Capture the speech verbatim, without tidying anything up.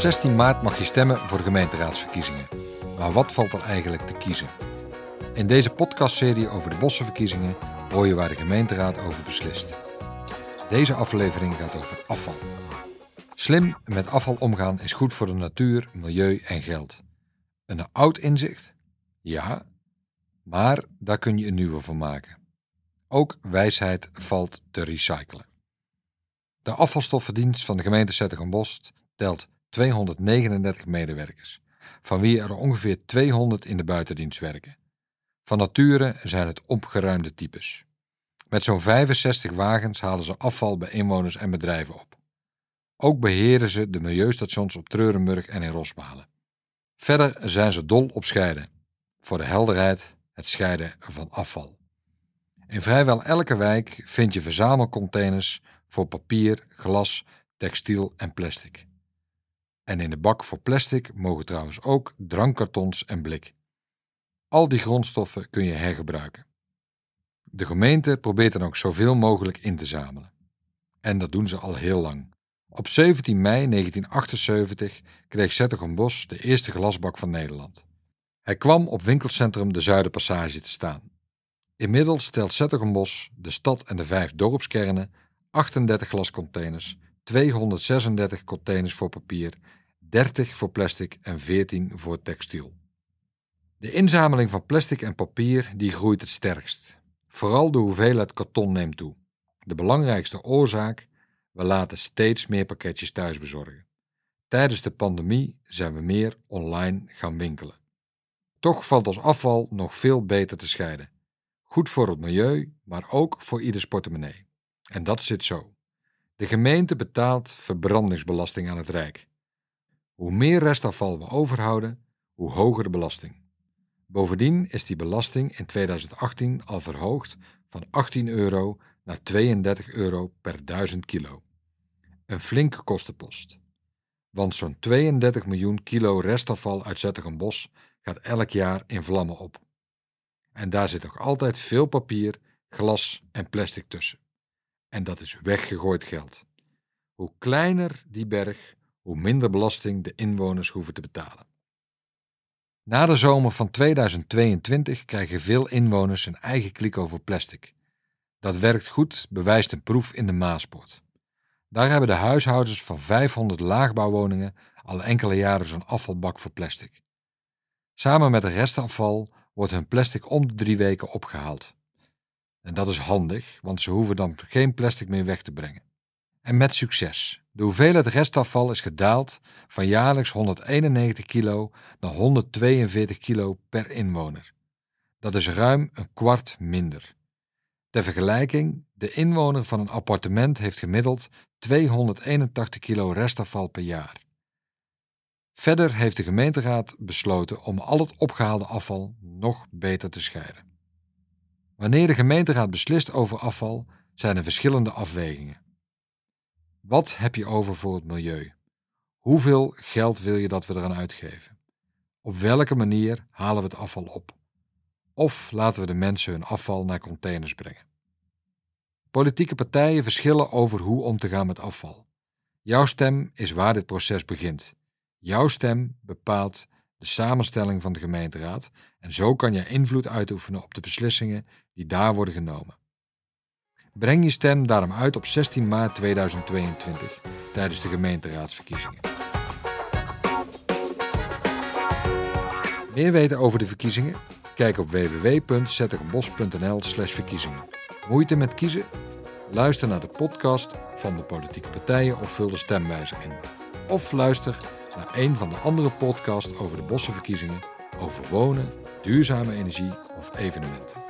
zestien maart mag je stemmen voor de gemeenteraadsverkiezingen. Maar wat valt er eigenlijk te kiezen? In deze podcastserie over de bossenverkiezingen hoor je waar de gemeenteraad over beslist. Deze aflevering gaat over afval. Slim met afval omgaan is goed voor de natuur, milieu en geld. Een oud inzicht? Ja, maar daar kun je een nieuwe van maken. Ook wijsheid valt te recyclen. De afvalstoffendienst van de gemeente 's Hertogenbosch telt tweehonderdnegenendertig medewerkers, van wie er ongeveer tweehonderd in de buitendienst werken. Van nature zijn het opgeruimde types. Met zo'n vijfenzestig wagens halen ze afval bij inwoners en bedrijven op. Ook beheren ze de milieustations op Treurenburg en in Rosmalen. Verder zijn ze dol op scheiden. Voor de helderheid, het scheiden van afval. In vrijwel elke wijk vind je verzamelcontainers voor papier, glas, textiel en plastic. En in de bak voor plastic mogen trouwens ook drankkartons en blik. Al die grondstoffen kun je hergebruiken. De gemeente probeert dan ook zoveel mogelijk in te zamelen. En dat doen ze al heel lang. Op zeventien mei negentien achtenzeventig kreeg 's Hertogenbosch de eerste glasbak van Nederland. Hij kwam op winkelcentrum De Zuiderpassage te staan. Inmiddels telt 's Hertogenbosch, de stad en de vijf dorpskernen, achtendertig glascontainers, tweehonderdzesendertig containers voor papier, dertig voor plastic en veertien voor textiel. De inzameling van plastic en papier die groeit het sterkst. Vooral de hoeveelheid karton neemt toe. De belangrijkste oorzaak: we laten steeds meer pakketjes thuis bezorgen. Tijdens de pandemie zijn we meer online gaan winkelen. Toch valt ons afval nog veel beter te scheiden. Goed voor het milieu, maar ook voor ieders portemonnee. En dat zit zo. De gemeente betaalt verbrandingsbelasting aan het Rijk. Hoe meer restafval we overhouden, hoe hoger de belasting. Bovendien is die belasting in tweeduizend achttien al verhoogd van achttien euro naar tweeëndertig euro per duizend kilo. Een flinke kostenpost. Want zo'n tweeëndertig miljoen kilo restafval uit 's Hertogenbosch gaat elk jaar in vlammen op. En daar zit nog altijd veel papier, glas en plastic tussen. En dat is weggegooid geld. Hoe kleiner die berg, hoe minder belasting de inwoners hoeven te betalen. Na de zomer van tweeduizend tweeëntwintig krijgen veel inwoners een eigen kliko voor plastic. Dat werkt goed, bewijst een proef in de Maaspoort. Daar hebben de huishoudens van vijfhonderd laagbouwwoningen al enkele jaren zo'n afvalbak voor plastic. Samen met de restafval wordt hun plastic om de drie weken opgehaald. En dat is handig, want ze hoeven dan geen plastic meer weg te brengen. En met succes. De hoeveelheid restafval is gedaald van jaarlijks honderdeenennegentig kilo naar honderdtweeënveertig kilo per inwoner. Dat is ruim een kwart minder. Ter vergelijking, de inwoner van een appartement heeft gemiddeld tweehonderdeenentachtig kilo restafval per jaar. Verder heeft de gemeenteraad besloten om al het opgehaalde afval nog beter te scheiden. Wanneer de gemeenteraad beslist over afval, zijn er verschillende afwegingen. Wat heb je over voor het milieu? Hoeveel geld wil je dat we eraan uitgeven? Op welke manier halen we het afval op? Of laten we de mensen hun afval naar containers brengen? Politieke partijen verschillen over hoe om te gaan met afval. Jouw stem is waar dit proces begint. Jouw stem bepaalt de samenstelling van de gemeenteraad en zo kan je invloed uitoefenen op de beslissingen die daar worden genomen. Breng je stem daarom uit op zestien maart tweeduizend tweeëntwintig tijdens de gemeenteraadsverkiezingen. Meer weten over de verkiezingen? Kijk op w w w punt s hertogenbosch punt n l slash verkiezingen. Moeite met kiezen? Luister naar de podcast van de politieke partijen of vul de stemwijzer in. Of luister naar een van de andere podcasts over de bossenverkiezingen, over wonen, duurzame energie of evenementen.